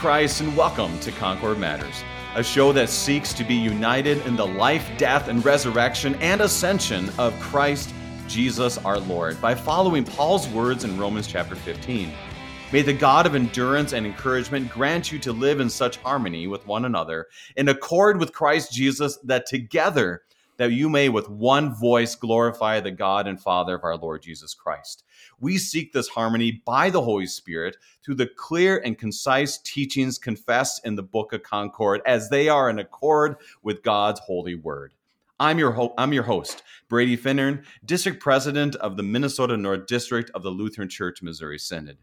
Christ, and welcome to Concord Matters, a show that seeks to be united in the life, death, and resurrection and ascension of Christ Jesus our Lord by following Paul's words in Romans chapter 15. May the God of endurance and encouragement grant you to live in such harmony with one another, in accord with Christ Jesus, that together that you may with one voice glorify the God and Father of our Lord Jesus Christ. We seek this harmony by the Holy Spirit through the clear and concise teachings confessed in the Book of Concord, as they are in accord with God's holy word. I'm your host, Brady Finnern, District President of the Minnesota North District of the Lutheran Church, Missouri Synod.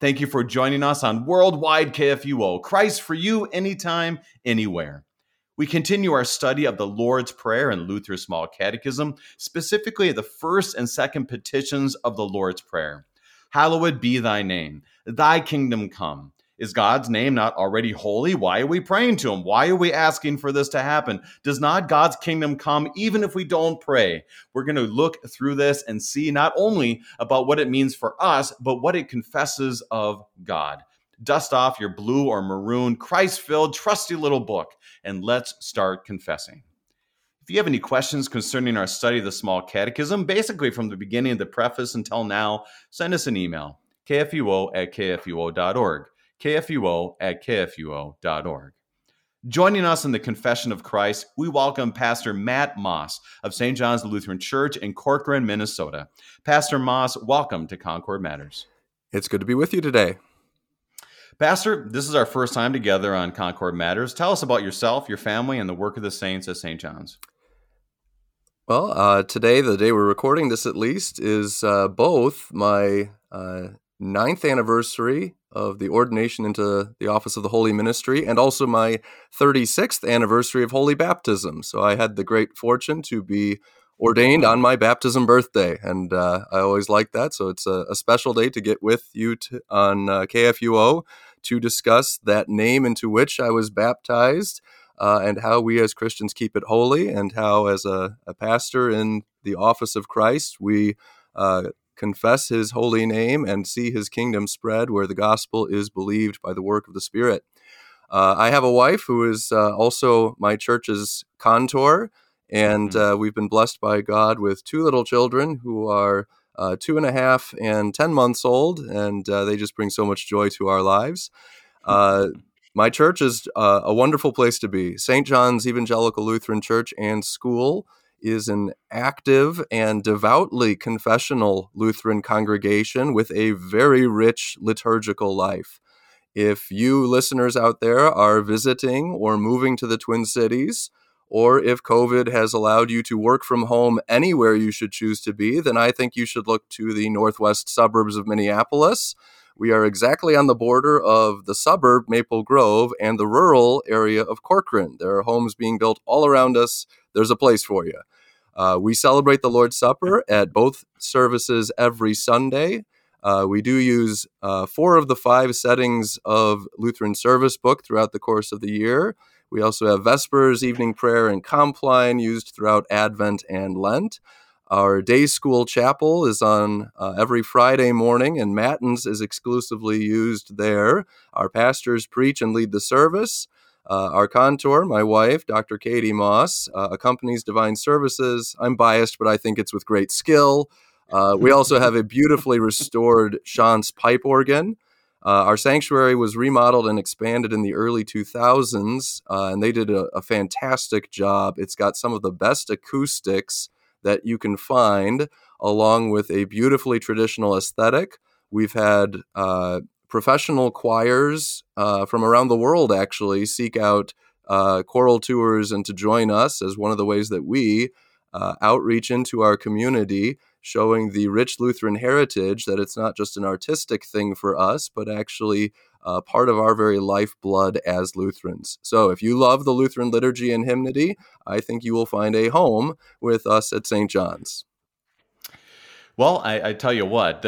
Thank you for joining us on Worldwide KFUO, Christ for you, anytime, anywhere. We continue our study of the Lord's Prayer and Luther's Small Catechism, specifically the first and second petitions of the Lord's Prayer. Hallowed be thy name. Thy kingdom come. Is God's name not already holy? Why are we praying to him? Why are we asking for this to happen? Does not God's kingdom come even if we don't pray? We're going to look through this and see not only about what it means for us, but what it confesses of God. Dust off your blue or maroon, Christ-filled, trusty little book, and let's start confessing. If you have any questions concerning our study of the Small Catechism, basically from the beginning of the preface until now, send us an email, kfuo@kfuo.org, kfuo@kfuo.org. Joining us in the Confession of Christ, we welcome Pastor Matt Moss of St. John's Lutheran Church in Corcoran, Minnesota. Pastor Moss, welcome to Concord Matters. It's good to be with you today. Pastor, this is our first time together on Concord Matters. Tell us about yourself, your family, and the work of the saints at St. John's. Well, today, the day we're recording this at least, is both my ninth anniversary of the ordination into the office of the Holy Ministry and also my 36th anniversary of Holy Baptism. So I had the great fortune to be ordained on my baptism birthday, and I always like that, so it's a special day to get with you on KFUO to discuss that name into which I was baptized, and how we as Christians keep it holy, and how as a pastor in the office of Christ, we confess his holy name and see his kingdom spread where the gospel is believed by the work of the Spirit. I have a wife who is also my church's contor, and we've been blessed by God with two little children who are 2.5 and 10 months old, and they just bring so much joy to our lives. My church is a wonderful place to be. St. John's Evangelical Lutheran Church and School is an active and devoutly confessional Lutheran congregation with a very rich liturgical life. If you listeners out there are visiting or moving to the Twin Cities, or if COVID has allowed you to work from home anywhere you should choose to be, then I think you should look to the northwest suburbs of Minneapolis. We are exactly on the border of the suburb Maple Grove and the rural area of Corcoran. There are homes being built all around us. There's a place for you. We celebrate the Lord's Supper at both services every Sunday. We do use 4 of the 5 settings of Lutheran Service Book throughout the course of the year. We also have Vespers, Evening Prayer, and Compline used throughout Advent and Lent. Our day school chapel is on every Friday morning, and Matins is exclusively used there. Our pastors preach and lead the service. Our contor, my wife, Dr. Katie Moss, accompanies divine services. I'm biased, but I think it's with great skill. We also have a beautifully restored Schanz pipe organ. Our sanctuary was remodeled and expanded in the early 2000s, and they did a fantastic job. It's got some of the best acoustics that you can find, along with a beautifully traditional aesthetic. We've had professional choirs from around the world, actually, seek out choral tours and to join us as one of the ways that we outreach into our community, showing the rich Lutheran heritage, that it's not just an artistic thing for us, but actually part of our very lifeblood as Lutherans. So if you love the Lutheran liturgy and hymnody, I think you will find a home with us at St. John's. Well, I tell you what,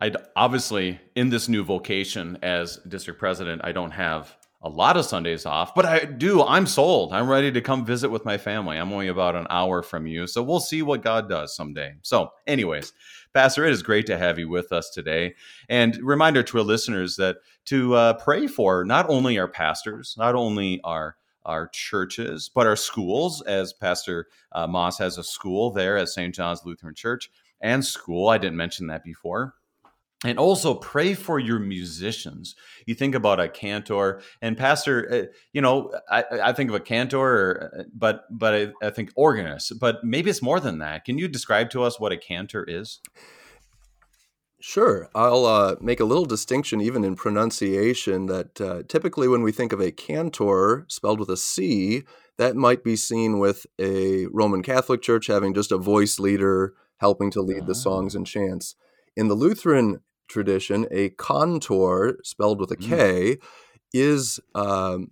I'd obviously, in this new vocation as district president, I don't have a lot of Sundays off, but I do. I'm sold. I'm ready to come visit with my family. I'm only about an hour from you, so we'll see what God does someday. So anyways, Pastor, it is great to have you with us today. And reminder to our listeners that to pray for not only our pastors, not only our churches, but our schools, as Pastor Moss has a school there at St. John's Lutheran Church and School. I didn't mention that before. And also pray for your musicians. You think about a cantor and pastor, you know, I think of a cantor, but I think organist, but maybe it's more than that. Can you describe to us what a cantor is? Sure. I'll make a little distinction even in pronunciation that typically when we think of a cantor spelled with a C, that might be seen with a Roman Catholic church having just a voice leader helping to lead the songs and chants. In the Lutheran tradition, a cantor, spelled with a K, is a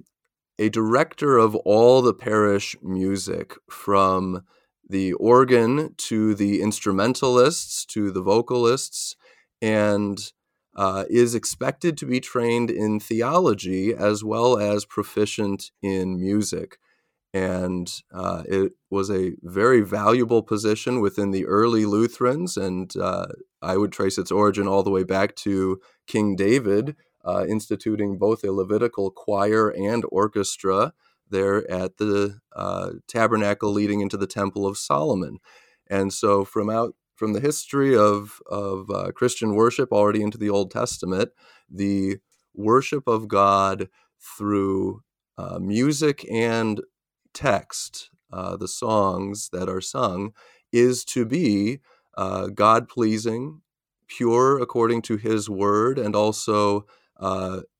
director of all the parish music, from the organ to the instrumentalists to the vocalists, and is expected to be trained in theology as well as proficient in music. And it was a very valuable position within the early Lutherans, and I would trace its origin all the way back to King David instituting both a Levitical choir and orchestra there at the tabernacle leading into the Temple of Solomon. And so from the history of Christian worship already into the Old Testament, the worship of God through music and text, the songs that are sung, is to be God-pleasing, pure according to his word, and also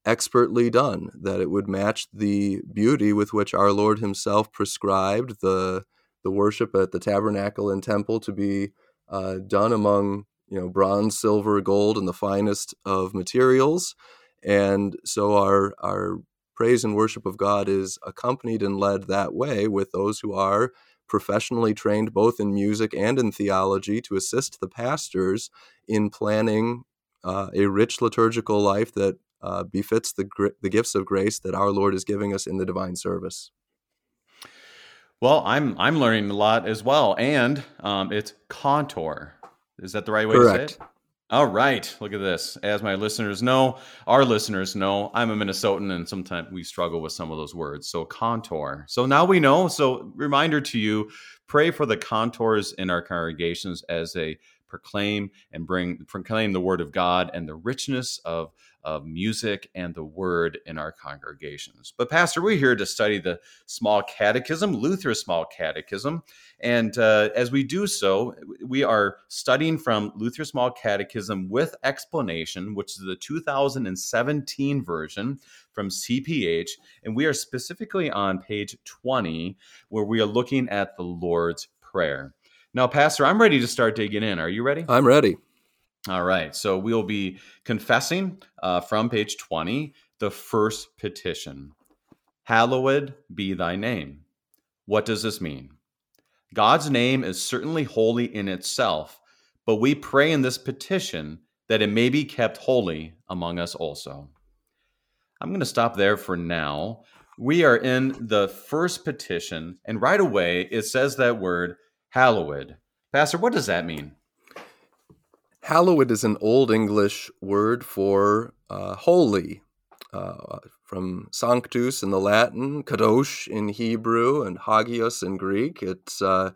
expertly done, that it would match the beauty with which our Lord himself prescribed the worship at the tabernacle and temple to be done among, you know, bronze, silver, gold, and the finest of materials. And so our praise and worship of God is accompanied and led that way with those who are professionally trained both in music and in theology to assist the pastors in planning a rich liturgical life that befits the gifts of grace that our Lord is giving us in the divine service. Well, I'm learning a lot as well, and it's cantor. Is that the right way Correct. To say it? All right, look at this. As my listeners know, our listeners know, I'm a Minnesotan, and sometimes we struggle with some of those words. So cantor. So now we know. So reminder to you, pray for the cantors in our congregations as they proclaim the word of God and the richness of music and the word in our congregations. But Pastor, we're here to study the Small Catechism, Luther's Small Catechism. And as we do so, we are studying from Luther's Small Catechism with Explanation, which is the 2017 version from CPH. And we are specifically on page 20, where we are looking at the Lord's Prayer. Now, Pastor, I'm ready to start digging in. Are you ready? I'm ready. All right. So we'll be confessing from page 20, the first petition. Hallowed be thy name. What does this mean? God's name is certainly holy in itself, but we pray in this petition that it may be kept holy among us also. I'm going to stop there for now. We are in the first petition, and right away it says that word, hallowed. Pastor, what does that mean? Hallowed is an Old English word for holy, from sanctus in the Latin, kadosh in Hebrew, and hagios in Greek. It's an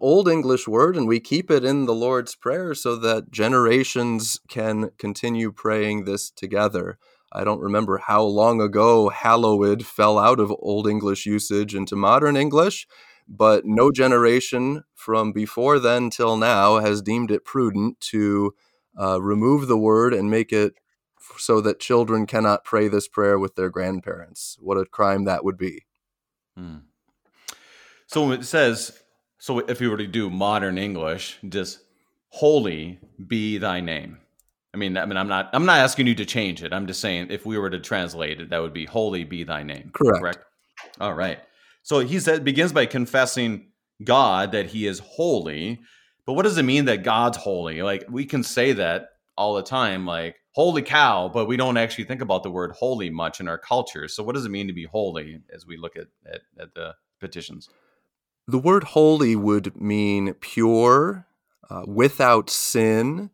Old English word, and we keep it in the Lord's Prayer so that generations can continue praying this together. I don't remember how long ago hallowed fell out of Old English usage into modern English, but no generation from before then till now has deemed it prudent to remove the word and make it so that children cannot pray this prayer with their grandparents. What a crime that would be. Hmm. So it says, so if you were to do modern English, just holy be thy name. I mean, I'm not asking you to change it. I'm just saying if we were to translate it, that would be holy be thy name. Correct? All right. So he said, begins by confessing God that he is holy. But what does it mean that God's holy? Like, we can say that all the time, like, holy cow, but we don't actually think about the word holy much in our culture. So what does it mean to be holy as we look at the petitions? The word holy would mean pure, without sin,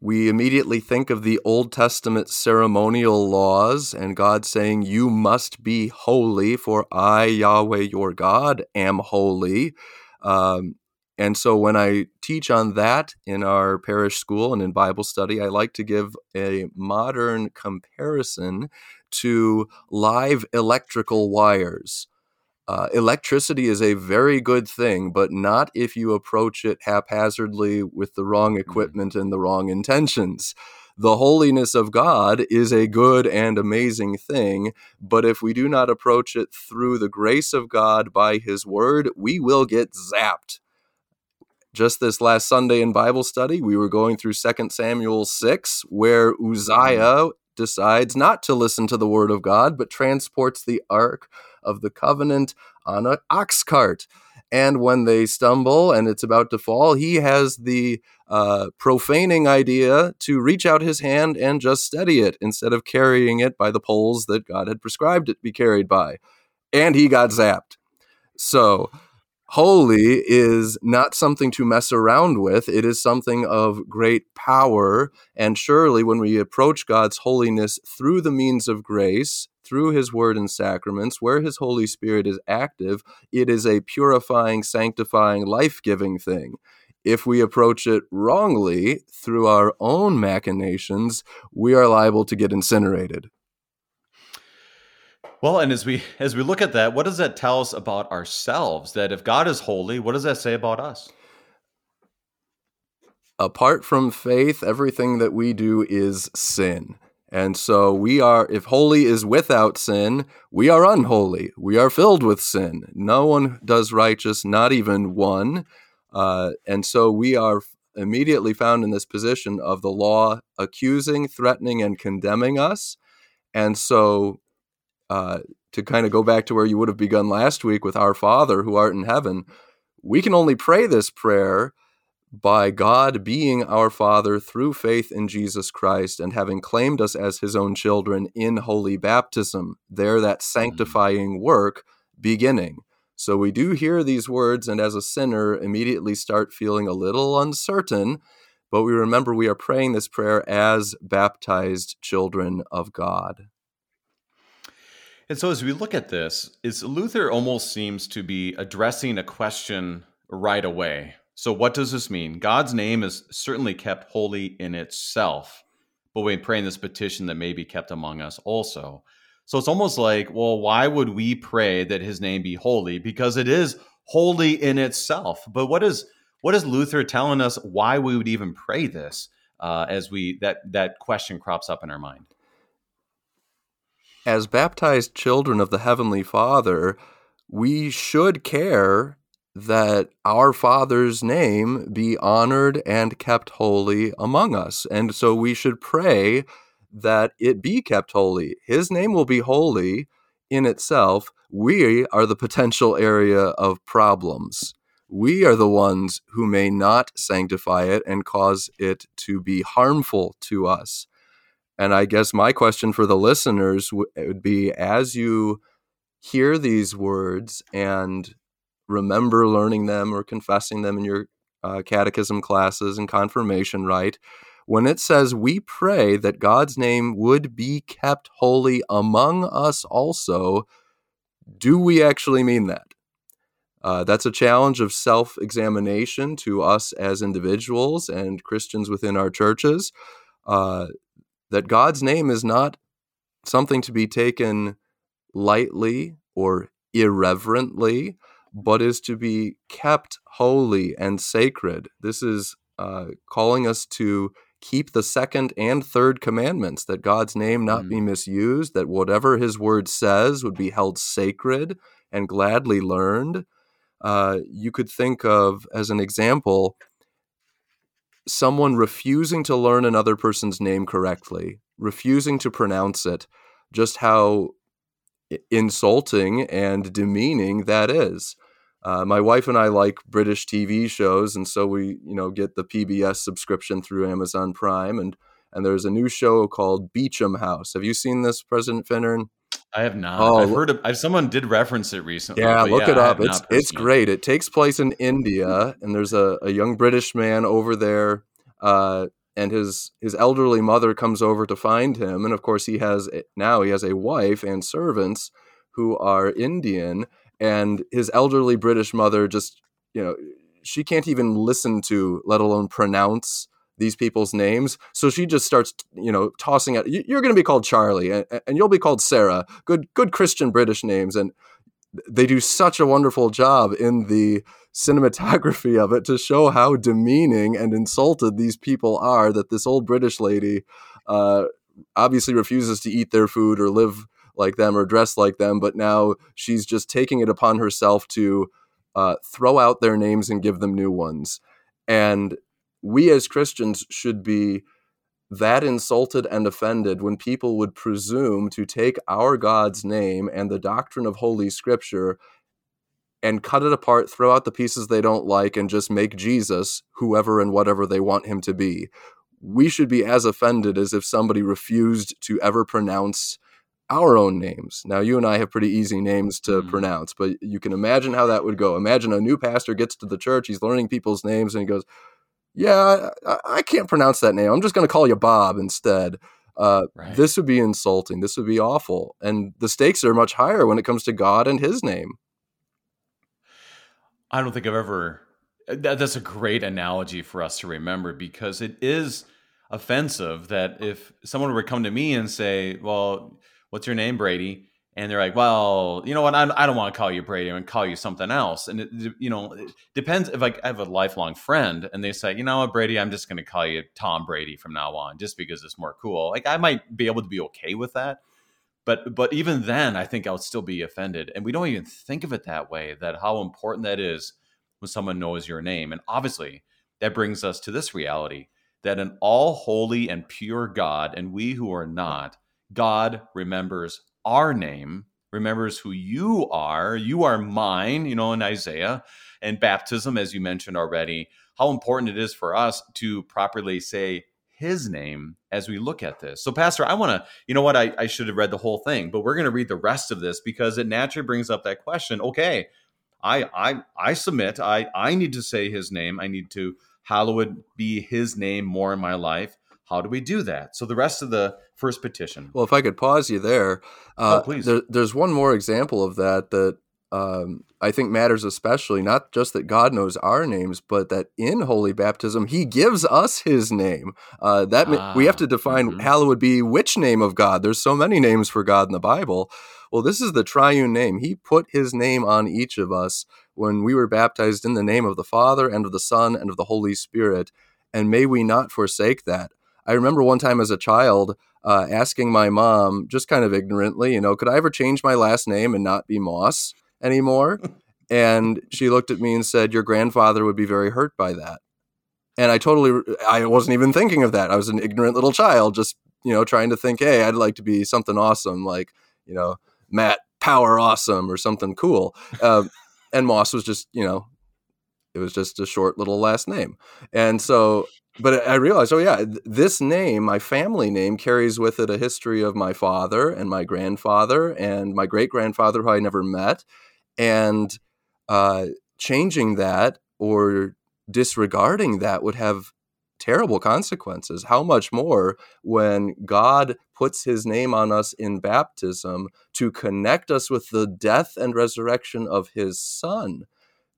we immediately think of the Old Testament ceremonial laws and God saying, you must be holy, for I, Yahweh, your God, am holy. And so when I teach on that in our parish school and in Bible study, I like to give a modern comparison to live electrical wires. Electricity is a very good thing, but not if you approach it haphazardly with the wrong equipment and the wrong intentions. The holiness of God is a good and amazing thing, but if we do not approach it through the grace of God by His Word, we will get zapped. Just this last Sunday in Bible study, we were going through 2 Samuel 6, where Uzziah decides not to listen to the Word of God, but transports the Ark of the Covenant on an ox cart. And when they stumble and it's about to fall, he has the profaning idea to reach out his hand and just steady it instead of carrying it by the poles that God had prescribed it be carried by. And he got zapped. So holy is not something to mess around with. It is something of great power. And surely when we approach God's holiness through the means of grace, through His Word and sacraments, where His Holy Spirit is active, it is a purifying, sanctifying, life-giving thing. If we approach it wrongly through our own machinations, we are liable to get incinerated. Well, and as we look at that, what does that tell us about ourselves? That if God is holy, what does that say about us? Apart from faith, everything that we do is sin. And so we are, if holy is without sin, we are unholy. We are filled with sin. No one does righteous, not even one. And so we are immediately found in this position of the law accusing, threatening, and condemning us. And so to kind of go back to where you would have begun last week with our Father who art in heaven, we can only pray this prayer by God being our Father through faith in Jesus Christ and having claimed us as His own children in holy baptism. There, that sanctifying work beginning. So we do hear these words and as a sinner immediately start feeling a little uncertain, but we remember we are praying this prayer as baptized children of God. And so as we look at this, Luther almost seems to be addressing a question right away. So what does this mean? God's name is certainly kept holy in itself, but we pray in this petition that may be kept among us also. So it's almost like, well, why would we pray that His name be holy? Because it is holy in itself. But what is Luther telling us why we would even pray this as that question crops up in our mind? As baptized children of the Heavenly Father, we should care that our Father's name be honored and kept holy among us. And so we should pray that it be kept holy. His name will be holy in itself. We are the potential area of problems. We are the ones who may not sanctify it and cause it to be harmful to us. And I guess my question for the listeners would be, as you hear these words and remember learning them or confessing them in your catechism classes and confirmation rite, when it says we pray that God's name would be kept holy among us also, do we actually mean that? That's a challenge of self-examination to us as individuals and Christians within our churches, that God's name is not something to be taken lightly or irreverently, but is to be kept holy and sacred. This is calling us to keep the second and third commandments, that God's name not be misused, that whatever His Word says would be held sacred and gladly learned. You could think of, as an example, someone refusing to learn another person's name correctly, refusing to pronounce it, just how insulting and demeaning that is. My wife and I like British TV shows, and so we, get the PBS subscription through Amazon Prime, and there's a new show called Beecham House. Have you seen this, President Finnern? I have not. Oh, I've heard of, someone did reference it recently. Yeah, look it up. It's great. It takes place in India, and there's a young British man over there, and his elderly mother comes over to find him. And of course, he has a wife and servants who are Indian, and his elderly British mother just, she can't even listen to, let alone pronounce, these people's names. So she just starts, tossing out, you're going to be called Charlie and you'll be called Sarah. Good Christian British names. And they do such a wonderful job in the cinematography of it to show how demeaning and insulted these people are, that this old British lady obviously refuses to eat their food or live like them or dress like them. But now she's just taking it upon herself to throw out their names and give them new ones. And we as Christians should be that insulted and offended when people would presume to take our God's name and the doctrine of Holy Scripture and cut it apart, throw out the pieces they don't like, and just make Jesus whoever and whatever they want him to be. We should be as offended as if somebody refused to ever pronounce our own names. Now, you and I have pretty easy names to pronounce, but you can imagine how that would go. Imagine a new pastor gets to the church, he's learning people's names, and he goes, yeah, I can't pronounce that name. I'm just going to call you Bob instead. Right. This would be insulting. This would be awful. And the stakes are much higher when it comes to God and his name. I don't think I've ever... That's a great analogy for us to remember, because it is offensive that if someone were to come to me and say, well, what's your name, Brady? And they're like, well, you know what? I don't want to call you Brady. I'm going to call you something else. And, it depends. If I have a lifelong friend and they say, you know what, Brady, I'm just going to call you Tom Brady from now on, just because it's more cool. Like, I might be able to be okay with that. But even then, I think I'll still be offended. And we don't even think of it that way, that how important that is when someone knows your name. And obviously, that brings us to this reality, that an all holy and pure God, and we who are not, God remembers our name, remembers who you are mine, in Isaiah, and baptism, as you mentioned already, how important it is for us to properly say his name as we look at this. So Pastor, I want to, I should have read the whole thing, but we're going to read the rest of this because it naturally brings up that question. Okay, I submit, I need to say his name. I need to, hallowed be his name more in my life. How do we do that? So the rest of the first petition. Well, if I could pause you there, please. There's one more example of that I think matters especially, not just that God knows our names, but that in holy baptism, he gives us his name. We have to define, hallowed be which name of God? There's so many names for God in the Bible. Well, this is the triune name. He put his name on each of us when we were baptized in the name of the Father and of the Son and of the Holy Spirit. And may we not forsake that. I remember one time as a child asking my mom, just kind of ignorantly, could I ever change my last name and not be Moss anymore? And she looked at me and said, your grandfather would be very hurt by that. And I wasn't even thinking of that. I was an ignorant little child, just, trying to think, hey, I'd like to be something awesome, like, Matt Power Awesome or something cool. And Moss was just, it was just a short little last name. And so... But I realized, this name, my family name, carries with it a history of my father and my grandfather and my great-grandfather, who I never met. And changing that or disregarding that would have terrible consequences. How much more when God puts his name on us in baptism to connect us with the death and resurrection of his Son,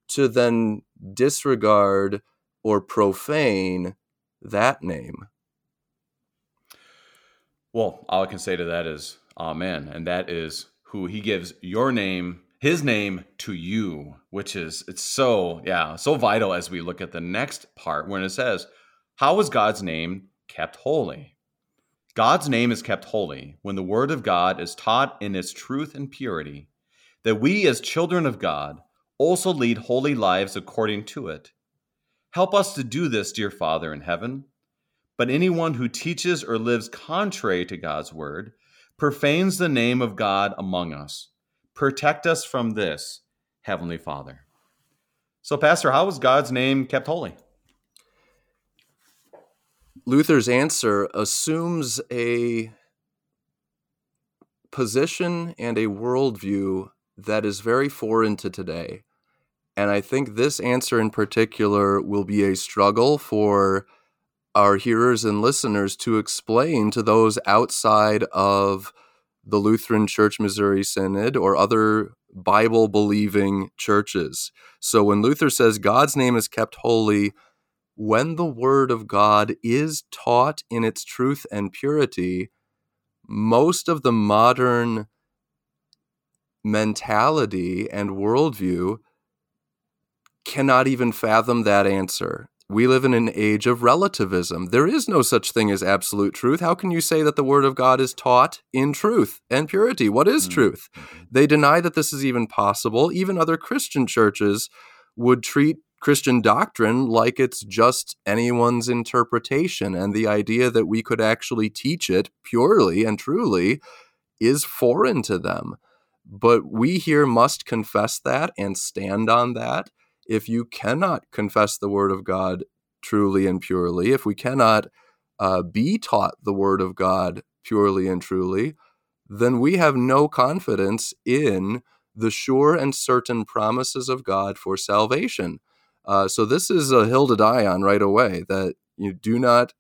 to then disregard or profane that name. Well, all I can say to that is amen. And that is who he gives your name, his name to you, which is, it's so vital as we look at the next part when it says, how is God's name kept holy? God's name is kept holy when the word of God is taught in its truth and purity, that we as children of God also lead holy lives according to it. Help us to do this, dear Father in heaven. But anyone who teaches or lives contrary to God's word profanes the name of God among us. Protect us from this, Heavenly Father. So, Pastor, how was God's name kept holy? Luther's answer assumes a position and a worldview that is very foreign to today. And I think this answer in particular will be a struggle for our hearers and listeners to explain to those outside of the Lutheran Church Missouri Synod or other Bible-believing churches. So when Luther says God's name is kept holy, when the Word of God is taught in its truth and purity, most of the modern mentality and worldview cannot even fathom that answer. We live in an age of relativism. There is no such thing as absolute truth. How can you say that the Word of God is taught in truth and purity? What is truth? They deny that this is even possible. Even other Christian churches would treat Christian doctrine like it's just anyone's interpretation, and the idea that we could actually teach it purely and truly is foreign to them. But we here must confess that and stand on that. If you cannot confess the Word of God truly and purely, if we cannot be taught the Word of God purely and truly, then we have no confidence in the sure and certain promises of God for salvation. So this is a hill to die on right away, that you do not,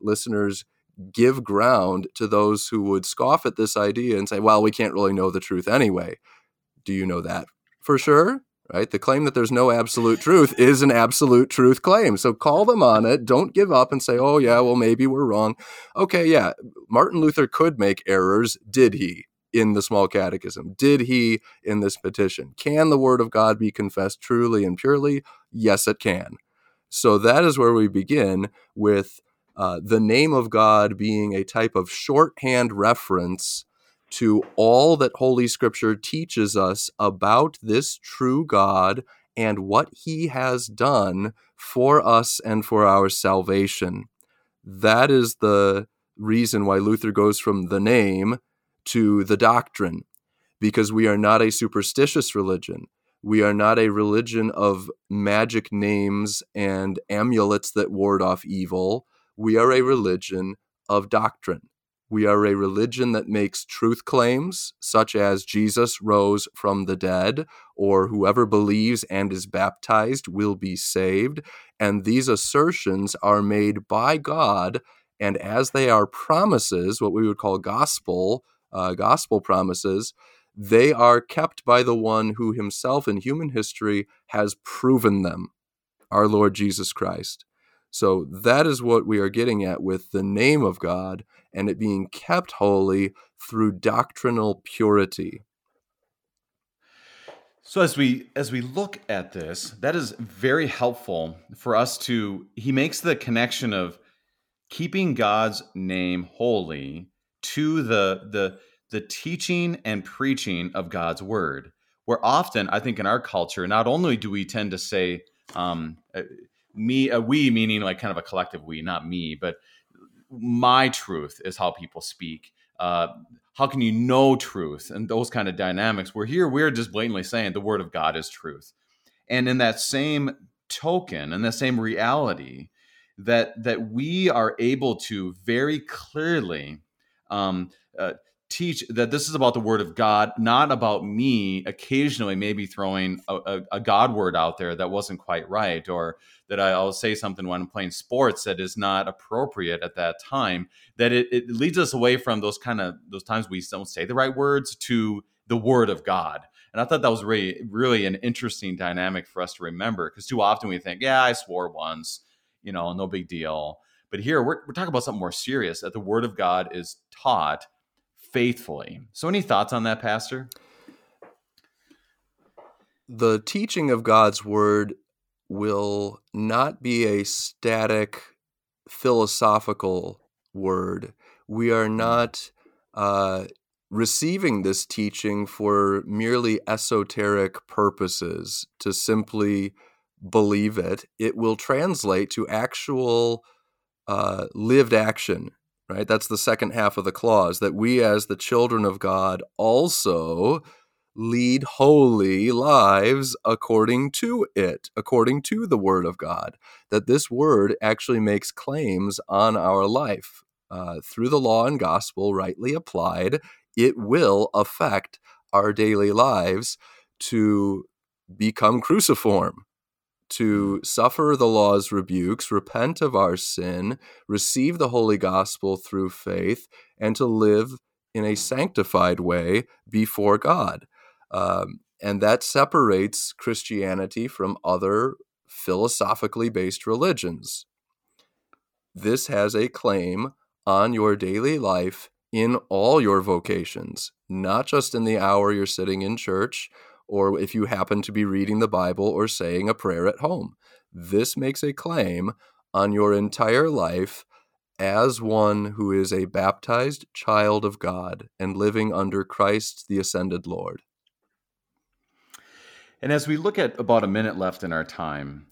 listeners, give ground to those who would scoff at this idea and say, well, we can't really know the truth anyway. Do you know that for sure? Right? The claim that there's no absolute truth is an absolute truth claim. So call them on it. Don't give up and say, oh, yeah, well, maybe we're wrong. Okay, yeah, Martin Luther could make errors. Did he in the Small Catechism? Did he in this petition? Can the Word of God be confessed truly and purely? Yes, it can. So that is where we begin with the name of God being a type of shorthand reference to all that Holy Scripture teaches us about this true God and what he has done for us and for our salvation. That is the reason why Luther goes from the name to the doctrine, because we are not a superstitious religion. We are not a religion of magic names and amulets that ward off evil. We are a religion of doctrine. We are a religion that makes truth claims, such as Jesus rose from the dead, or whoever believes and is baptized will be saved. And these assertions are made by God, and as they are promises, what we would call gospel promises, they are kept by the one who himself in human history has proven them, our Lord Jesus Christ. So that is what we are getting at with the name of God and it being kept holy through doctrinal purity. So as we look at this, that is very helpful for us to, he makes the connection of keeping God's name holy to the teaching and preaching of God's word, where often, I think in our culture, not only do we tend to say, we meaning like kind of a collective we, not me, but my truth is how people speak. How can you know truth? And those kind of dynamics. We're just blatantly saying the Word of God is truth. And in that same token, in that same reality, that we are able to very clearly teach that this is about the Word of God, not about me occasionally maybe throwing a God word out there that wasn't quite right, or that I'll say something when I'm playing sports that is not appropriate at that time, that it leads us away from those times we don't say the right words to the Word of God. And I thought that was really, really an interesting dynamic for us to remember, because too often we think, yeah, I swore once, no big deal. But here we're talking about something more serious, that the Word of God is taught faithfully. So any thoughts on that, Pastor? The teaching of God's word will not be a static philosophical word. We are not receiving this teaching for merely esoteric purposes to simply believe it. It will translate to actual lived action. Right? That's the second half of the clause, that we as the children of God also lead holy lives according to it, according to the Word of God, that this Word actually makes claims on our life through the law and gospel rightly applied. it will affect our daily lives to become cruciform, to suffer the law's rebukes, repent of our sin, receive the holy gospel through faith, and to live in a sanctified way before God. And that separates Christianity from other philosophically based religions. This has a claim on your daily life in all your vocations, not just in the hour you're sitting in church, or if you happen to be reading the Bible or saying a prayer at home. This makes a claim on your entire life as one who is a baptized child of God and living under Christ, the ascended Lord. And as we look at about a minute left in our time,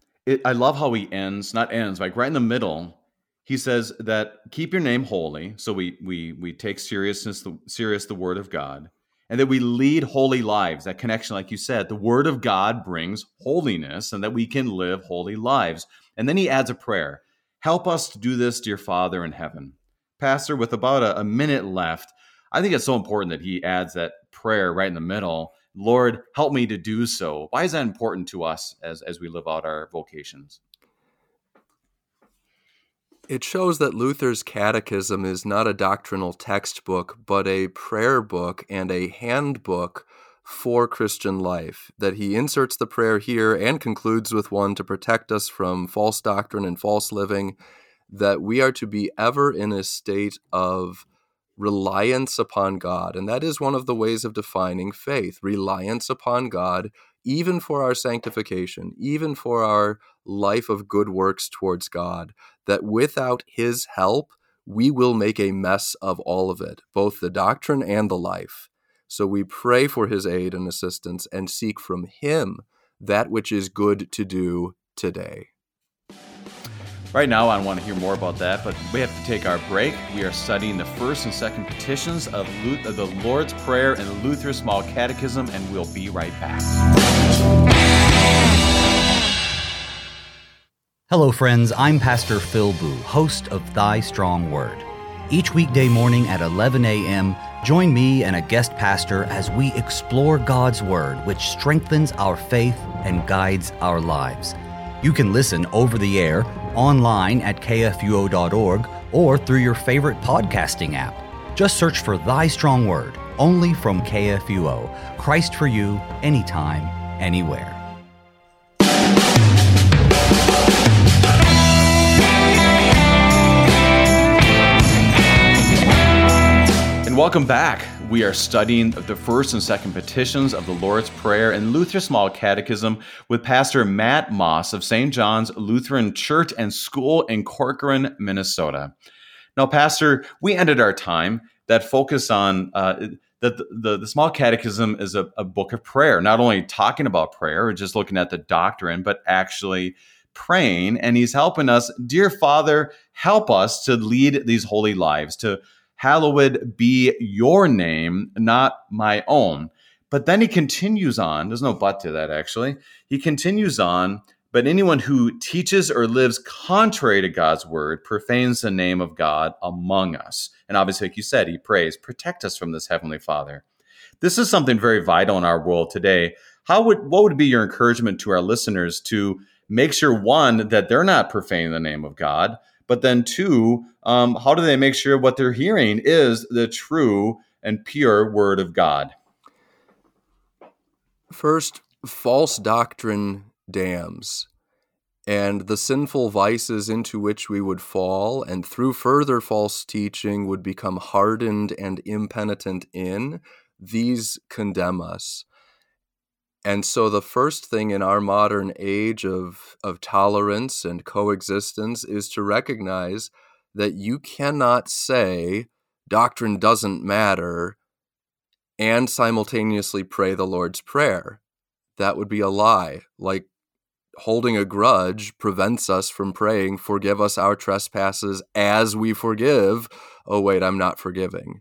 I love how he ends, like right in the middle, he says that keep your name holy. So we take serious the word of God, and that we lead holy lives. That connection, like you said, the word of God brings holiness, and that we can live holy lives. And then he adds a prayer. Help us to do this, dear Father in heaven. Pastor, with about a minute left, I think it's so important that he adds that prayer right in the middle. Lord, help me to do so. Why is that important to us as we live out our vocations? It shows that Luther's catechism is not a doctrinal textbook, but a prayer book and a handbook for Christian life, that he inserts the prayer here and concludes with one to protect us from false doctrine and false living, that we are to be ever in a state of reliance upon God. And that is one of the ways of defining faith, reliance upon God, even for our sanctification, even for our life of good works towards God, that without his help, we will make a mess of all of it, both the doctrine and the life. So we pray for his aid and assistance and seek from him that which is good to do today. Right now, I want to hear more about that, but we have to take our break. We are studying the first and second petitions of the Lord's Prayer and the Luther's Small Catechism, and we'll be right back. Hello, friends. I'm Pastor Phil Buu, host of Thy Strong Word. Each weekday morning at 11 a.m., join me and a guest pastor as we explore God's Word, which strengthens our faith and guides our lives. You can listen over the air, online at kfuo.org, or through your favorite podcasting app. Just search for Thy Strong Word, only from KFUO. Christ for you, anytime, anywhere. And welcome back. We are studying the first and second petitions of the Lord's Prayer and Luther's Small Catechism with Pastor Matt Moss of St. John's Lutheran Church and School in Corcoran, Minnesota. Now, Pastor, we ended our time that focused on that the Small Catechism is a book of prayer, not only talking about prayer or just looking at the doctrine, but actually praying. And he's helping us, dear Father, help us to lead these holy lives, to hallowed be your name, not my own. But then he continues on. There's no but to that, actually. He continues on, but anyone who teaches or lives contrary to God's word profanes the name of God among us. And obviously, like you said, he prays, protect us from this, Heavenly Father. This is something very vital in our world today. What would be your encouragement to our listeners to make sure, one, that they're not profaning the name of God, but then two, how do they make sure what they're hearing is the true and pure word of God? First, false doctrine damns, and the sinful vices into which we would fall and through further false teaching would become hardened and impenitent in, these condemn us. And so the first thing in our modern age of tolerance and coexistence is to recognize that you cannot say doctrine doesn't matter and simultaneously pray the Lord's Prayer. That would be a lie. Like holding a grudge prevents us from praying, forgive us our trespasses as we forgive. Oh, wait, I'm not forgiving.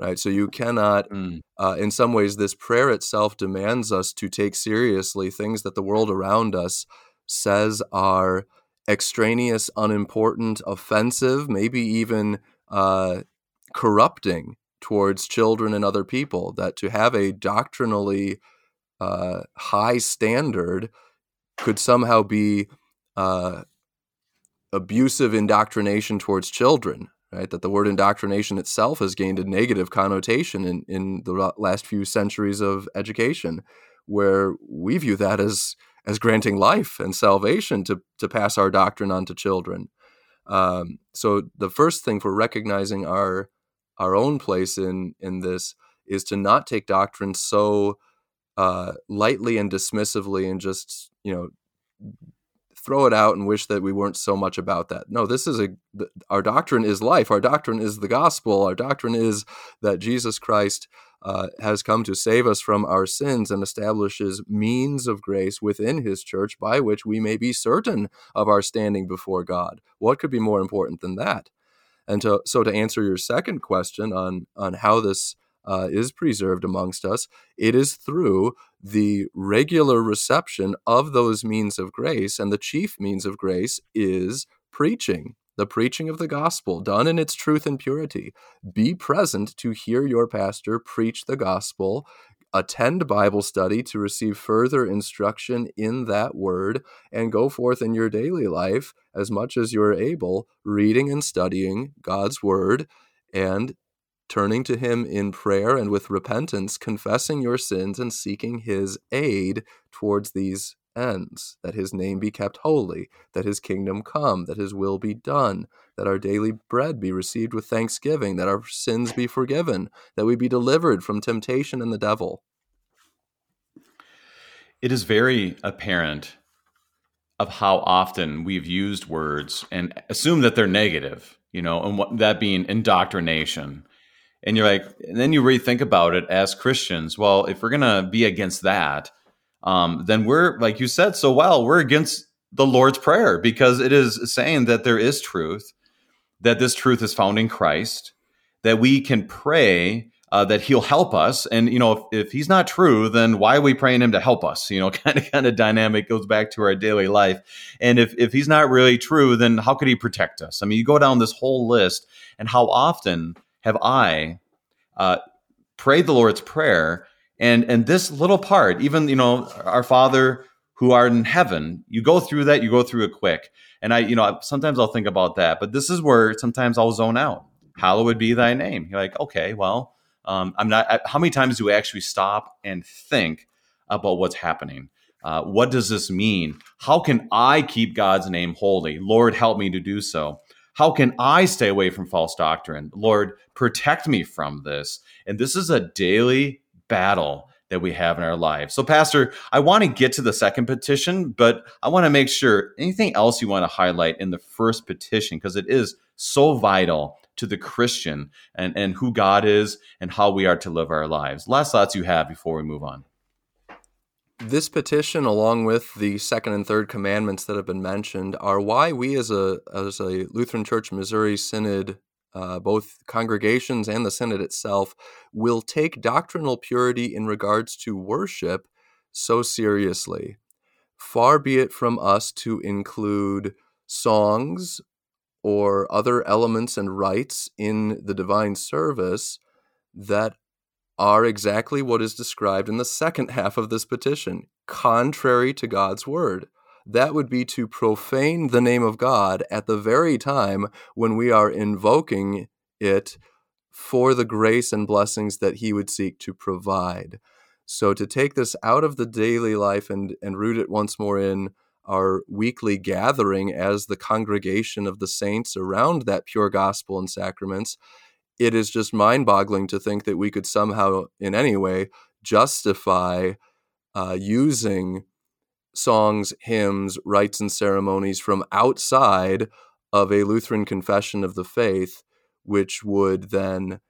Right? So you cannot, in some ways, this prayer itself demands us to take seriously things that the world around us says are extraneous, unimportant, offensive, maybe even corrupting towards children and other people, that to have a doctrinally high standard could somehow be abusive indoctrination towards children, right? That the word indoctrination itself has gained a negative connotation in the last few centuries of education, where we view that as granting life and salvation to pass our doctrine on to children. So the first thing for recognizing our own place in this is to not take doctrine so lightly and dismissively and just, you know, throw it out and wish that we weren't so much about that. No, this is our doctrine is life. Our doctrine is the gospel. Our doctrine is that Jesus Christ has come to save us from our sins and establishes means of grace within his church by which we may be certain of our standing before God. What could be more important than that? And so to answer your second question on how this is preserved amongst us, it is through the regular reception of those means of grace, and the chief means of grace is preaching. The preaching of the gospel done in its truth and purity. Be present to hear your pastor preach the gospel. Attend Bible study to receive further instruction in that word, and go forth in your daily life as much as you are able, reading and studying God's word and turning to him in prayer and with repentance, confessing your sins and seeking his aid towards these ends, that his name be kept holy, that his kingdom come, that his will be done, that our daily bread be received with thanksgiving, that our sins be forgiven, that we be delivered from temptation and the devil. It is very apparent of how often we've used words and assume that they're negative, you know, and what, that being indoctrination. And you're like, and then you rethink about it as Christians. Well, if we're going to be against that, then we're, like you said so well, we're against the Lord's Prayer, because it is saying that there is truth, that this truth is found in Christ, that we can pray that he'll help us. And, you know, if he's not true, then why are we praying him to help us? You know, kind of dynamic goes back to our daily life. And if he's not really true, then how could he protect us? I mean, you go down this whole list, and how often have I prayed the Lord's Prayer? And this little part, even, you know, our Father who art in heaven, you go through that, you go through it quick. And I, you know, sometimes I'll think about that, but this is where sometimes I'll zone out. Hallowed be thy name. You're like, okay, well, how many times do we actually stop and think about what's happening? What does this mean? How can I keep God's name holy? Lord, help me to do so. How can I stay away from false doctrine? Lord, protect me from this. And this is a daily battle that we have in our lives. So, Pastor, I want to get to the second petition, but I want to make sure anything else you want to highlight in the first petition, because it is so vital to the Christian and who God is and how we are to live our lives. Last thoughts you have before we move on. This petition, along with the second and third commandments that have been mentioned, are why we as a Lutheran Church Missouri Synod, both congregations and the synod itself, will take doctrinal purity in regards to worship so seriously. Far be it from us to include songs or other elements and rites in the divine service that are exactly what is described in the second half of this petition, contrary to God's word. That would be to profane the name of God at the very time when we are invoking it for the grace and blessings that he would seek to provide. So to take this out of the daily life and root it once more in our weekly gathering as the congregation of the saints around that pure gospel and sacraments, it is just mind-boggling to think that we could somehow in any way justify using songs, hymns, rites, and ceremonies from outside of a Lutheran confession of the faith, which would then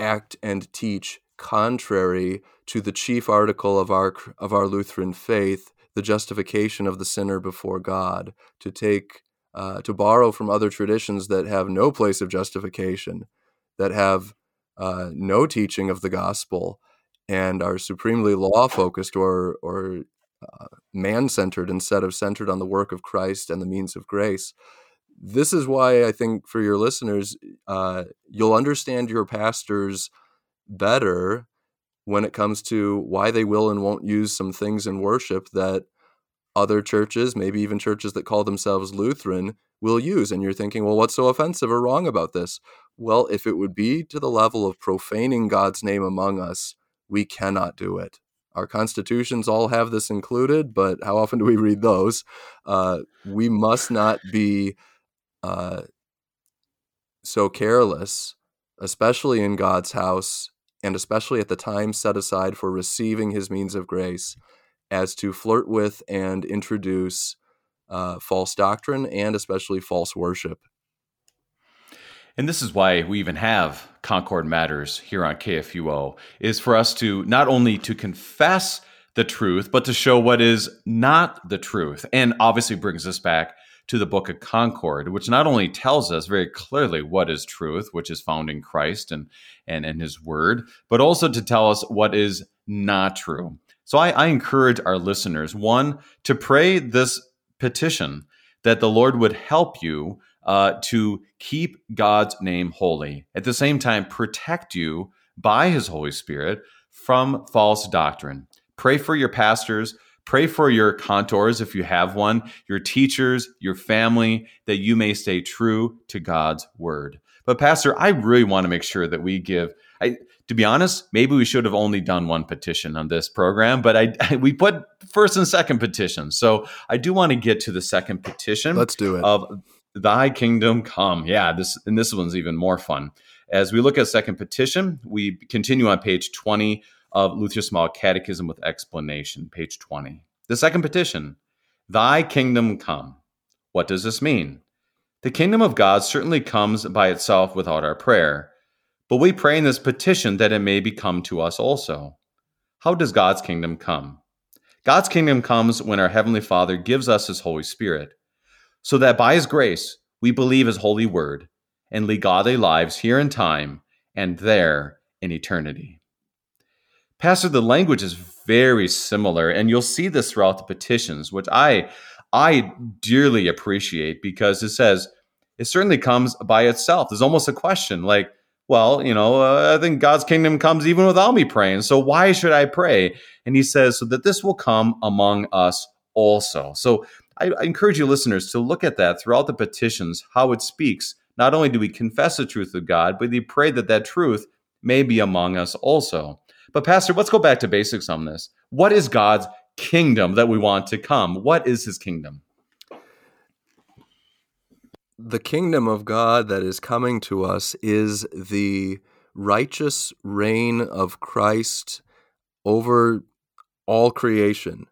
act and teach contrary to the chief article of our Lutheran faith, the justification of the sinner before God, to borrow from other traditions that have no place of justification, that have no teaching of the gospel, and are supremely law-focused or man-centered instead of centered on the work of Christ and the means of grace. this is why I think for your listeners, you'll understand your pastors better when it comes to why they will and won't use some things in worship that other churches, maybe even churches that call themselves Lutheran, will use. And you're thinking, well, what's so offensive or wrong about this? Well, if it would be to the level of profaning God's name among us, we cannot do it. Our constitutions all have this included, but how often do we read those? We must not be so careless, especially in God's house, and especially at the time set aside for receiving his means of grace, as to flirt with and introduce false doctrine and especially false worship. And this is why we even have Concord Matters here on KFUO, is for us to not only to confess the truth, but to show what is not the truth. And obviously brings us back to the Book of Concord, which not only tells us very clearly what is truth, which is found in Christ and his word, but also to tell us what is not true. So I encourage our listeners, one, to pray this petition that the Lord would help you to keep God's name holy. At the same time, protect you by his Holy Spirit from false doctrine. Pray for your pastors. Pray for your contors, if you have one, your teachers, your family, that you may stay true to God's word. But Pastor, I really want to make sure that we give... to be honest, maybe we should have only done one petition on this program, but we put first and second petitions. So I do want to get to the second petition. Let's do it. Of Thy Kingdom Come. Yeah, this one's even more fun. As we look at second petition, we continue on page 20 of Luther's Small Catechism with explanation, page 20. The second petition, Thy Kingdom Come. What does this mean? The kingdom of God certainly comes by itself without our prayer. But we pray in this petition that it may become to us also. How does God's kingdom come? God's kingdom comes when our Heavenly Father gives us his Holy Spirit, so that by his grace we believe his holy word and lead godly lives here in time and there in eternity. Pastor, the language is very similar, and you'll see this throughout the petitions, which I dearly appreciate, because it says, it certainly comes by itself. There's almost a question like, well, I think God's kingdom comes even without me praying, so why should I pray? And he says, so that this will come among us also. So I encourage you listeners to look at that throughout the petitions, how it speaks. Not only do we confess the truth of God, but we pray that that truth may be among us also. But Pastor, let's go back to basics on this. What is God's kingdom that we want to come? What is his kingdom? The kingdom of God that is coming to us is the righteous reign of Christ over all creation,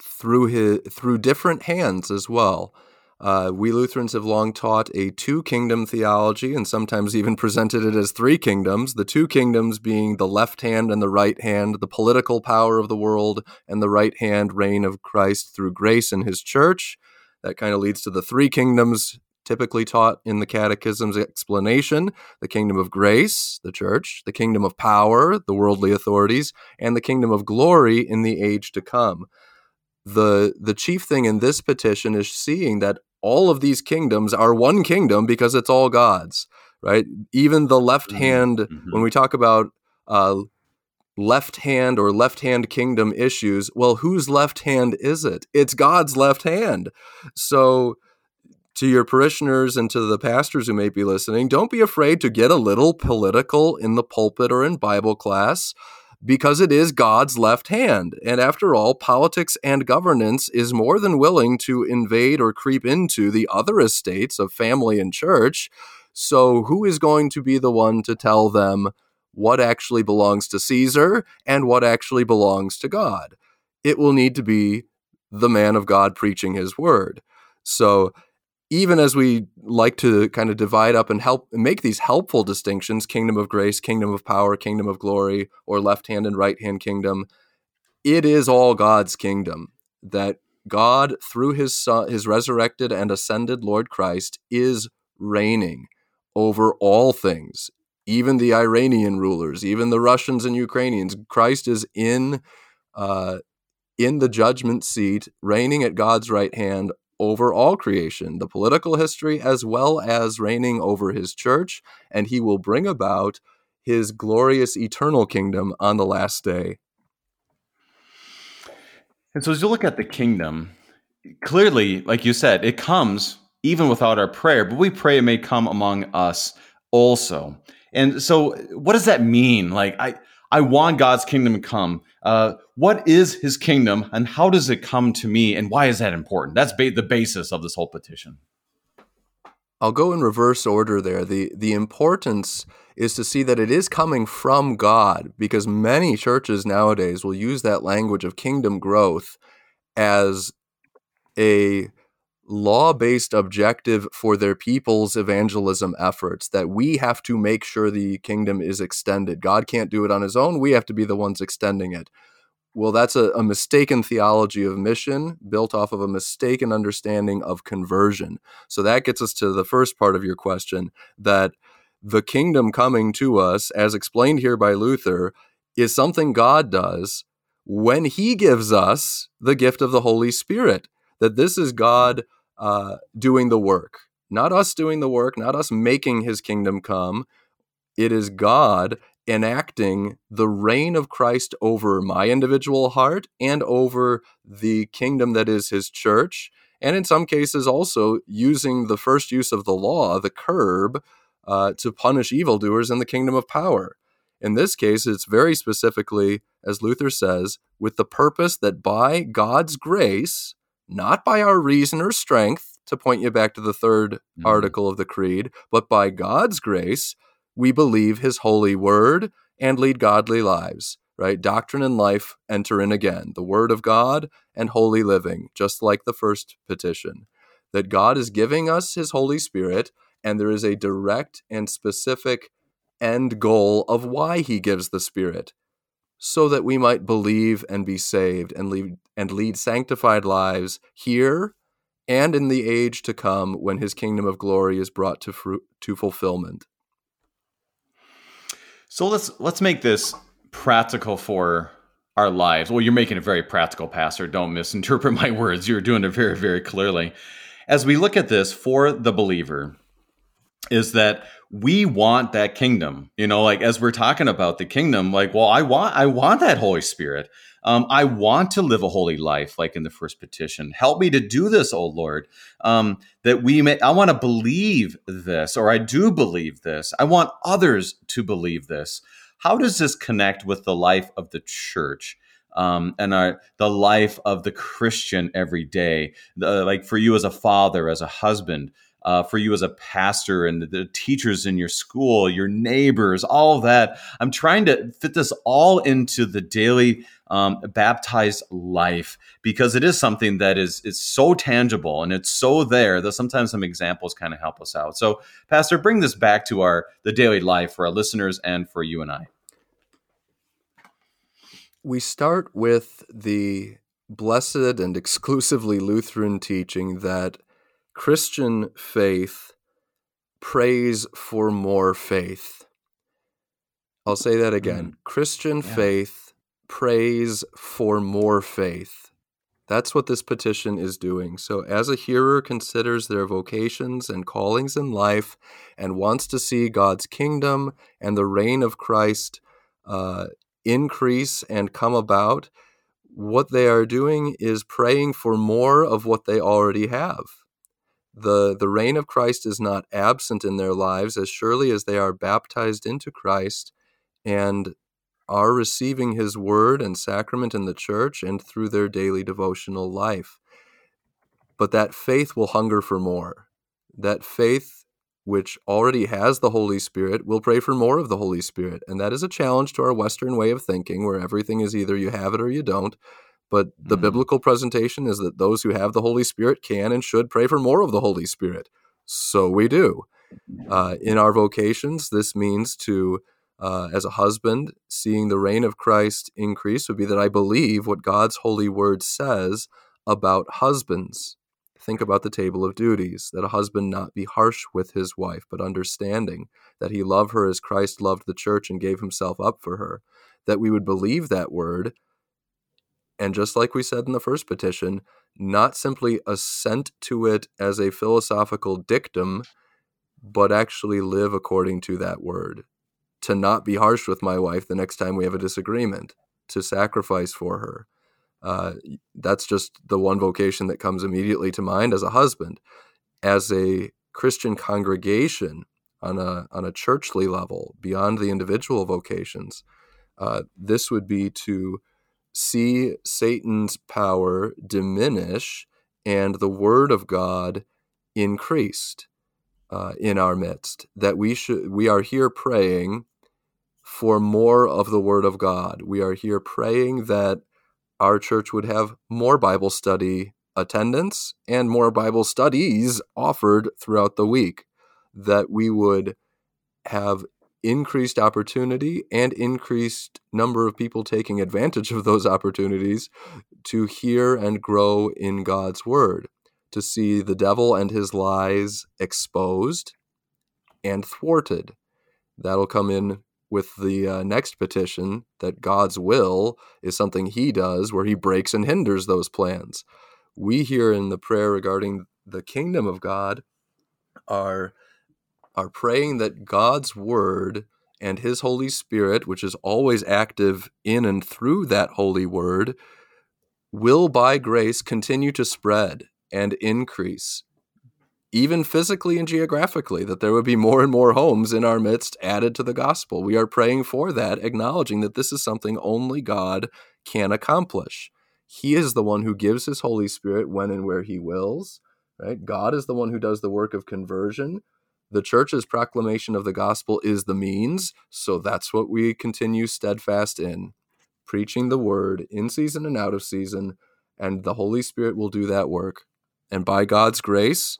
through different hands as well. We Lutherans have long taught a two-kingdom theology, and sometimes even presented it as three kingdoms, the two kingdoms being the left hand and the right hand, the political power of the world, and the right hand reign of Christ through grace in his church. That kind of leads to the three kingdoms typically taught in the catechism's explanation, the kingdom of grace, the church, the kingdom of power, the worldly authorities, and the kingdom of glory in the age to come. The chief thing in this petition is seeing that all of these kingdoms are one kingdom because it's all God's, right? Even the left hand, when we talk about left hand or left hand kingdom issues, well, whose left hand is it? It's God's left hand. So to your parishioners and to the pastors who may be listening, don't be afraid to get a little political in the pulpit or in Bible class, because it is God's left hand. And after all, politics and governance is more than willing to invade or creep into the other estates of family and church. So who is going to be the one to tell them what actually belongs to Caesar and what actually belongs to God? It will need to be the man of God preaching his word. So even as we like to kind of divide up and help make these helpful distinctions, kingdom of grace, kingdom of power, kingdom of glory, or left hand and right hand kingdom, it is all God's kingdom, that God through his son, his resurrected and ascended Lord Christ, is reigning over all things. Even the Iranian rulers, even the Russians and Ukrainians, Christ is in the judgment seat, reigning at God's right hand over all creation, the political history, as well as reigning over his church, and he will bring about his glorious eternal kingdom on the last day. And so as you look at the kingdom, clearly, like you said, it comes even without our prayer, but we pray it may come among us also. And so what does that mean? Like, I want God's kingdom to come. What is his kingdom and how does it come to me? And why is that important? That's the basis of this whole petition. I'll go in reverse order there. The importance is to see that it is coming from God, because many churches nowadays will use that language of kingdom growth as a law-based objective for their people's evangelism efforts, that we have to make sure the kingdom is extended. God can't do it on his own. We have to be the ones extending it. Well, that's a mistaken theology of mission built off of a mistaken understanding of conversion. So that gets us to the first part of your question, that the kingdom coming to us, as explained here by Luther, is something God does when he gives us the gift of the Holy Spirit, that this is God doing the work, not us doing the work, not us making his kingdom come. It is God enacting the reign of Christ over my individual heart and over the kingdom that is his church. And in some cases also using the first use of the law, the curb, to punish evildoers in the kingdom of power. In this case, it's very specifically, as Luther says, with the purpose that by God's grace, not by our reason or strength, to point you back to the third article of the Creed, but by God's grace, we believe his holy word and lead godly lives, right? Doctrine and life enter in again, the word of God and holy living, just like the first petition, that God is giving us his Holy Spirit, and there is a direct and specific end goal of why he gives the Spirit, so that we might believe and be saved and lead sanctified lives here and in the age to come when his kingdom of glory is brought to fulfillment. So let's make this practical for our lives. Well, you're making it very practical, Pastor. Don't misinterpret my words. You're doing it very, very clearly. As we look at this for the believer, is that we want that kingdom, you know, like as we're talking about the kingdom, like, well, I want that Holy Spirit. I want to live a holy life, like in the first petition. Help me to do this, O Lord, that we may, I want to believe this, or I do believe this. I want others to believe this. How does this connect with the life of the church? And the life of the Christian every day, like for you as a father, as a husband, for you as a pastor and the teachers in your school, your neighbors, all that. I'm trying to fit this all into the daily baptized life, because it is something that is so tangible and it's so there that sometimes some examples kind of help us out. So, Pastor, bring this back to the daily life for our listeners and for you and I. We start with the blessed and exclusively Lutheran teaching that Christian faith prays for more faith. I'll say that again. Christian faith prays for more faith. That's what this petition is doing. So as a hearer considers their vocations and callings in life and wants to see God's kingdom and the reign of Christ increase and come about, what they are doing is praying for more of what they already have. The reign of Christ is not absent in their lives as surely as they are baptized into Christ and are receiving his word and sacrament in the church and through their daily devotional life. But that faith will hunger for more. That faith, which already has the Holy Spirit, will pray for more of the Holy Spirit. And that is a challenge to our Western way of thinking, where everything is either you have it or you don't. But the biblical presentation is that those who have the Holy Spirit can and should pray for more of the Holy Spirit. So we do. In our vocations, this means to, as a husband, seeing the reign of Christ increase would be that I believe what God's holy word says about husbands. Think about the table of duties, that a husband not be harsh with his wife, but understanding, that he love her as Christ loved the church and gave himself up for her, that we would believe that word. And just like we said in the first petition, not simply assent to it as a philosophical dictum, but actually live according to that word. To not be harsh with my wife the next time we have a disagreement, to sacrifice for her. That's just the one vocation that comes immediately to mind as a husband. As a Christian congregation, on a churchly level, beyond the individual vocations, this would be to see Satan's power diminish and the word of God increased in our midst, that we are here praying for more of the word of God. We are here praying that our church would have more Bible study attendance and more Bible studies offered throughout the week, that we would have increased opportunity and increased number of people taking advantage of those opportunities to hear and grow in God's word, to see the devil and his lies exposed and thwarted. That'll come in with the next petition, that God's will is something he does where he breaks and hinders those plans. We here in the prayer regarding the kingdom of God are praying that God's word and his Holy Spirit, which is always active in and through that holy word, will by grace continue to spread and increase, even physically and geographically, that there would be more and more homes in our midst added to the gospel. We are praying for that, acknowledging that this is something only God can accomplish. He is the one who gives his Holy Spirit when and where he wills, right? God is the one who does the work of conversion. The church's proclamation of the gospel is the means, so that's what we continue steadfast in, preaching the word in season and out of season, and the Holy Spirit will do that work. And by God's grace,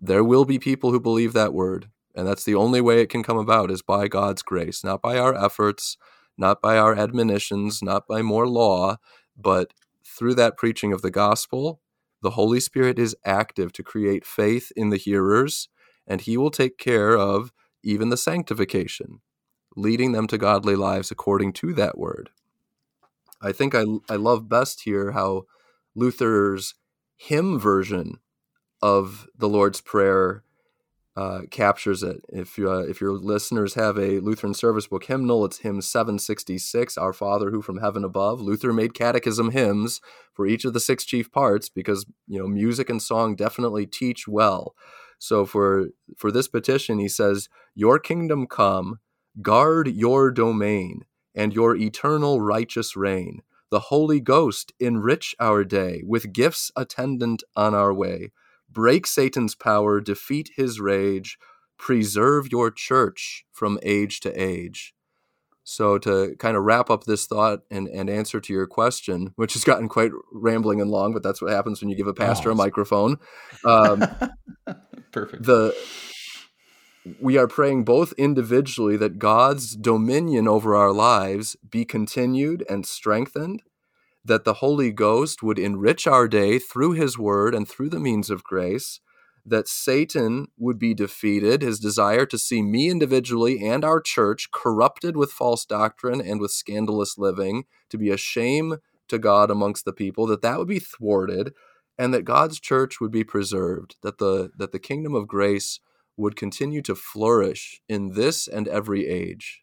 there will be people who believe that word, and that's the only way it can come about, is by God's grace, not by our efforts, not by our admonitions, not by more law, but through that preaching of the gospel. The Holy Spirit is active to create faith in the hearers, and he will take care of even the sanctification, leading them to godly lives according to that word. I think I love best here how Luther's hymn version of the Lord's Prayer captures it. If your listeners have a Lutheran Service Book hymnal, it's hymn 766, Our Father who from heaven above. Luther made catechism hymns for each of the six chief parts because, you know, music and song definitely teach well. So for this petition, he says, "Your kingdom come, guard your domain, and your eternal righteous reign. The Holy Ghost enrich our day with gifts attendant on our way. Break Satan's power, defeat his rage, preserve your church from age to age." So to kind of wrap up this thought and answer to your question, which has gotten quite rambling and long, but that's what happens when you give a pastor a microphone. Perfect. We are praying both individually that God's dominion over our lives be continued and strengthened, that the Holy Ghost would enrich our day through his word and through the means of grace, that Satan would be defeated, his desire to see me individually and our church corrupted with false doctrine and with scandalous living, to be a shame to God amongst the people, that would be thwarted, and that God's church would be preserved, that the kingdom of grace would continue to flourish in this and every age.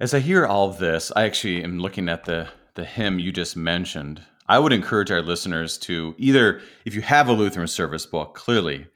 As I hear all of this, I actually am looking at the hymn you just mentioned. I would encourage our listeners to either, if you have a Lutheran Service Book, clearly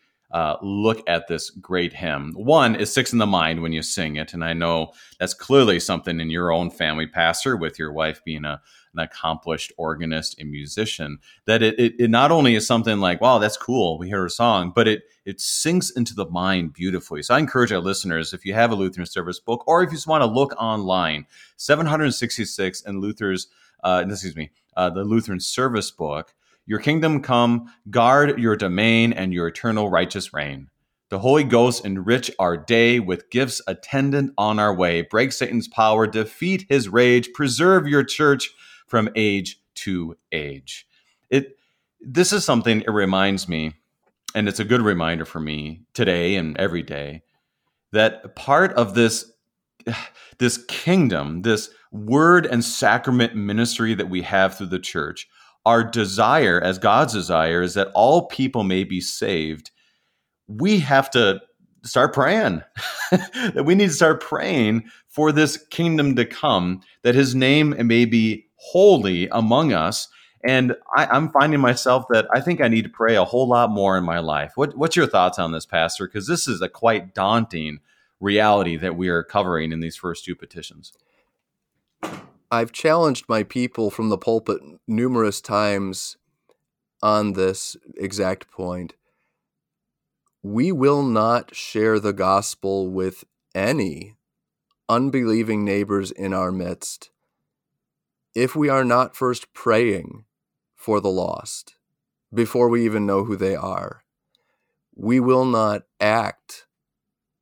look at this great hymn. One, it sticks in the mind when you sing it, and I know that's clearly something in your own family, Pastor, with your wife being an accomplished organist and musician, that it not only is something like, wow, that's cool, we hear a song, but it sinks into the mind beautifully. So I encourage our listeners, if you have a Lutheran Service Book, or if you just want to look online, 766 in the Lutheran Service Book, "Your kingdom come, guard your domain and your eternal righteous reign. The Holy Ghost enrich our day with gifts attendant on our way. Break Satan's power, defeat his rage, preserve your church from age to age." This is something, it reminds me, and it's a good reminder for me today and every day, that part of this kingdom, this word and sacrament ministry that we have through the church, our desire, as God's desire, is that all people may be saved, we have to start praying. We need to start praying for this kingdom to come, that his name may be holy among us. And I'm finding myself that I think I need to pray a whole lot more in my life. What's your thoughts on this, Pastor? Because this is a quite daunting reality that we are covering in these first two petitions. I've challenged my people from the pulpit numerous times on this exact point. We will not share the gospel with any unbelieving neighbors in our midst if we are not first praying for the lost before we even know who they are. We will not act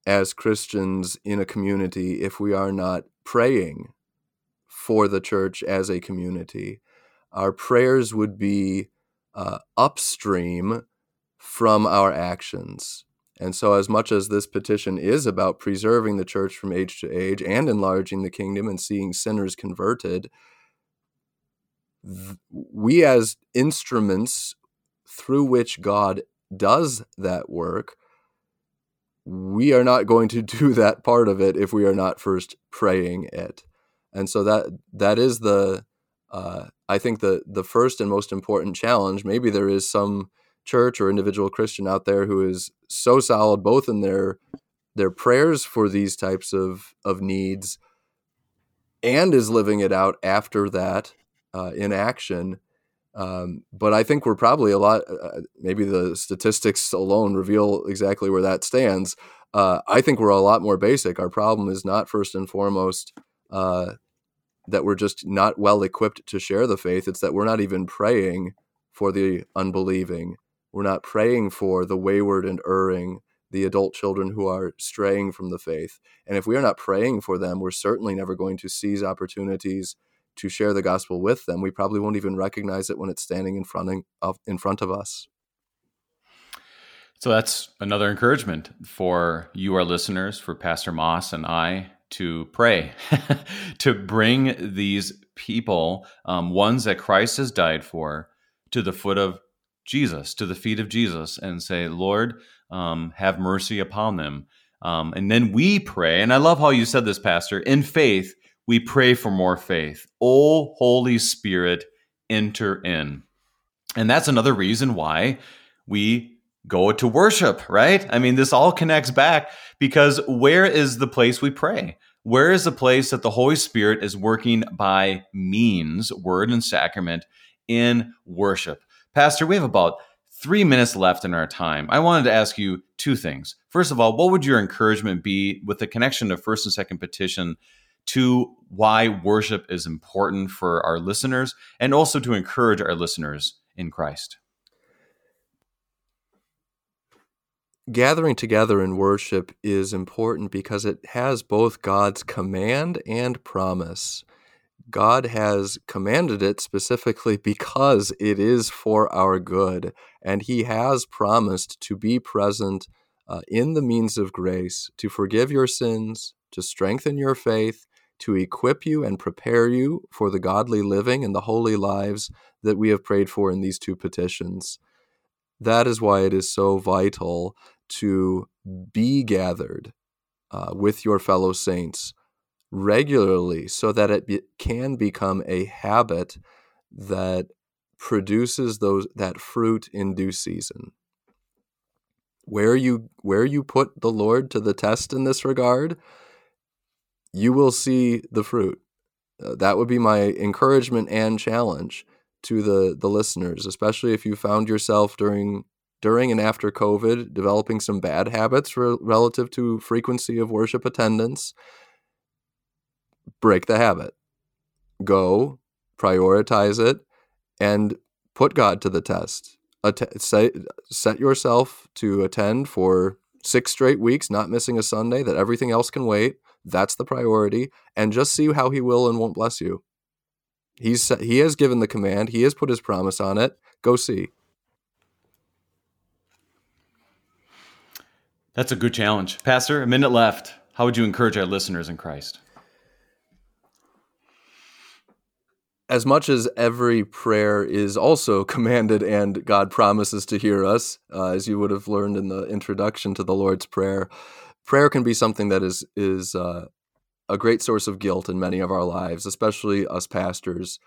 as Christians in a community if we are not praying for the church as a community. Our prayers would be upstream from our actions. And so as much as this petition is about preserving the church from age to age and enlarging the kingdom and seeing sinners converted, we as instruments through which God does that work, we are not going to do that part of it if we are not first praying it. And so that is the first and most important challenge. Maybe there is some church or individual Christian out there who is so solid both in their prayers for these types of needs and is living it out after that in action. But I think we're probably maybe the statistics alone reveal exactly where that stands. I think we're a lot more basic. Our problem is not first and foremost that we're just not well equipped to share the faith. It's that we're not even praying for the unbelieving. We're not praying for the wayward and erring, the adult children who are straying from the faith. And if we are not praying for them, we're certainly never going to seize opportunities to share the gospel with them. We probably won't even recognize it when it's standing in front of us. So that's another encouragement for you, our listeners, for Pastor Moss and I, to pray, to bring these people, ones that Christ has died for, to the foot of Jesus, to the feet of Jesus, and say, Lord, have mercy upon them. And then we pray, and I love how you said this, Pastor, in faith, we pray for more faith. Oh, Holy Spirit, enter in. And that's another reason why we go to worship, right? I mean, this all connects back, because where is the place we pray? Where is the place that the Holy Spirit is working by means, word and sacrament, in worship? Pastor, we have about 3 minutes left in our time. I wanted to ask you two things. First of all, what would your encouragement be with the connection of first and second petition to why worship is important for our listeners and also to encourage our listeners in Christ? Gathering together in worship is important because it has both God's command and promise. God has commanded it specifically because it is for our good, and he has promised to be present in the means of grace, to forgive your sins, to strengthen your faith, to equip you and prepare you for the godly living and the holy lives that we have prayed for in these two petitions. That is why it is so vital to be gathered with your fellow saints regularly, so that it can become a habit that produces that fruit in due season. Where you put the Lord to the test in this regard, you will see the fruit. That would be my encouragement and challenge to the listeners, especially if you found yourself during and after COVID developing some bad habits relative to frequency of worship attendance. Break the habit. Go, prioritize it, and put God to the test. Set yourself to attend for 6 straight weeks, not missing a Sunday, that everything else can wait. That's the priority, and just see how he will and won't bless you. He has given the command. He has put his promise on it. Go see. That's a good challenge. Pastor, a minute left. How would you encourage our listeners in Christ? as much as every prayer is also commanded and God promises to hear us, as you would have learned in the introduction to the Lord's Prayer, prayer can be something that is a great source of guilt in many of our lives, especially us pastors.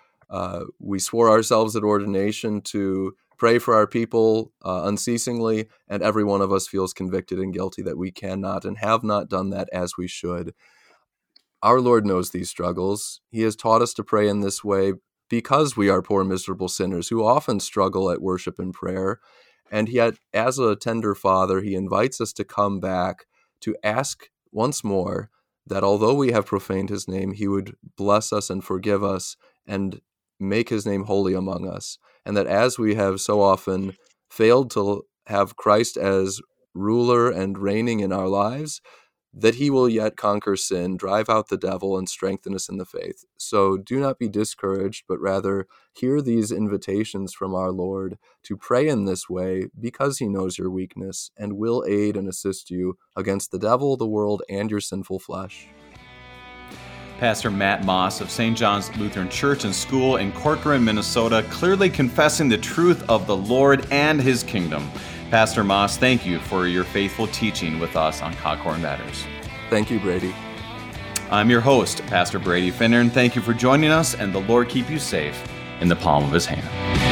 We swore ourselves at ordination to pray for our people unceasingly, and every one of us feels convicted and guilty that we cannot and have not done that as we should. Our Lord knows these struggles. He has taught us to pray in this way because we are poor, miserable sinners who often struggle at worship and prayer. And yet, as a tender father, he invites us to come back to ask once more that although we have profaned his name, he would bless us and forgive us and make his name holy among us. And that as we have so often failed to have Christ as ruler and reigning in our lives, that he will yet conquer sin, drive out the devil, and strengthen us in the faith. So do not be discouraged, but rather hear these invitations from our Lord to pray in this way because he knows your weakness and will aid and assist you against the devil, the world, and your sinful flesh. Pastor Matt Moss of St. John's Lutheran Church and School in Corcoran, Minnesota, clearly confessing the truth of the Lord and his kingdom. Pastor Moss, thank you for your faithful teaching with us on Concord Matters. Thank you, Brady. I'm your host, Pastor Brady Finnern. Thank you for joining us, and the Lord keep you safe in the palm of his hand.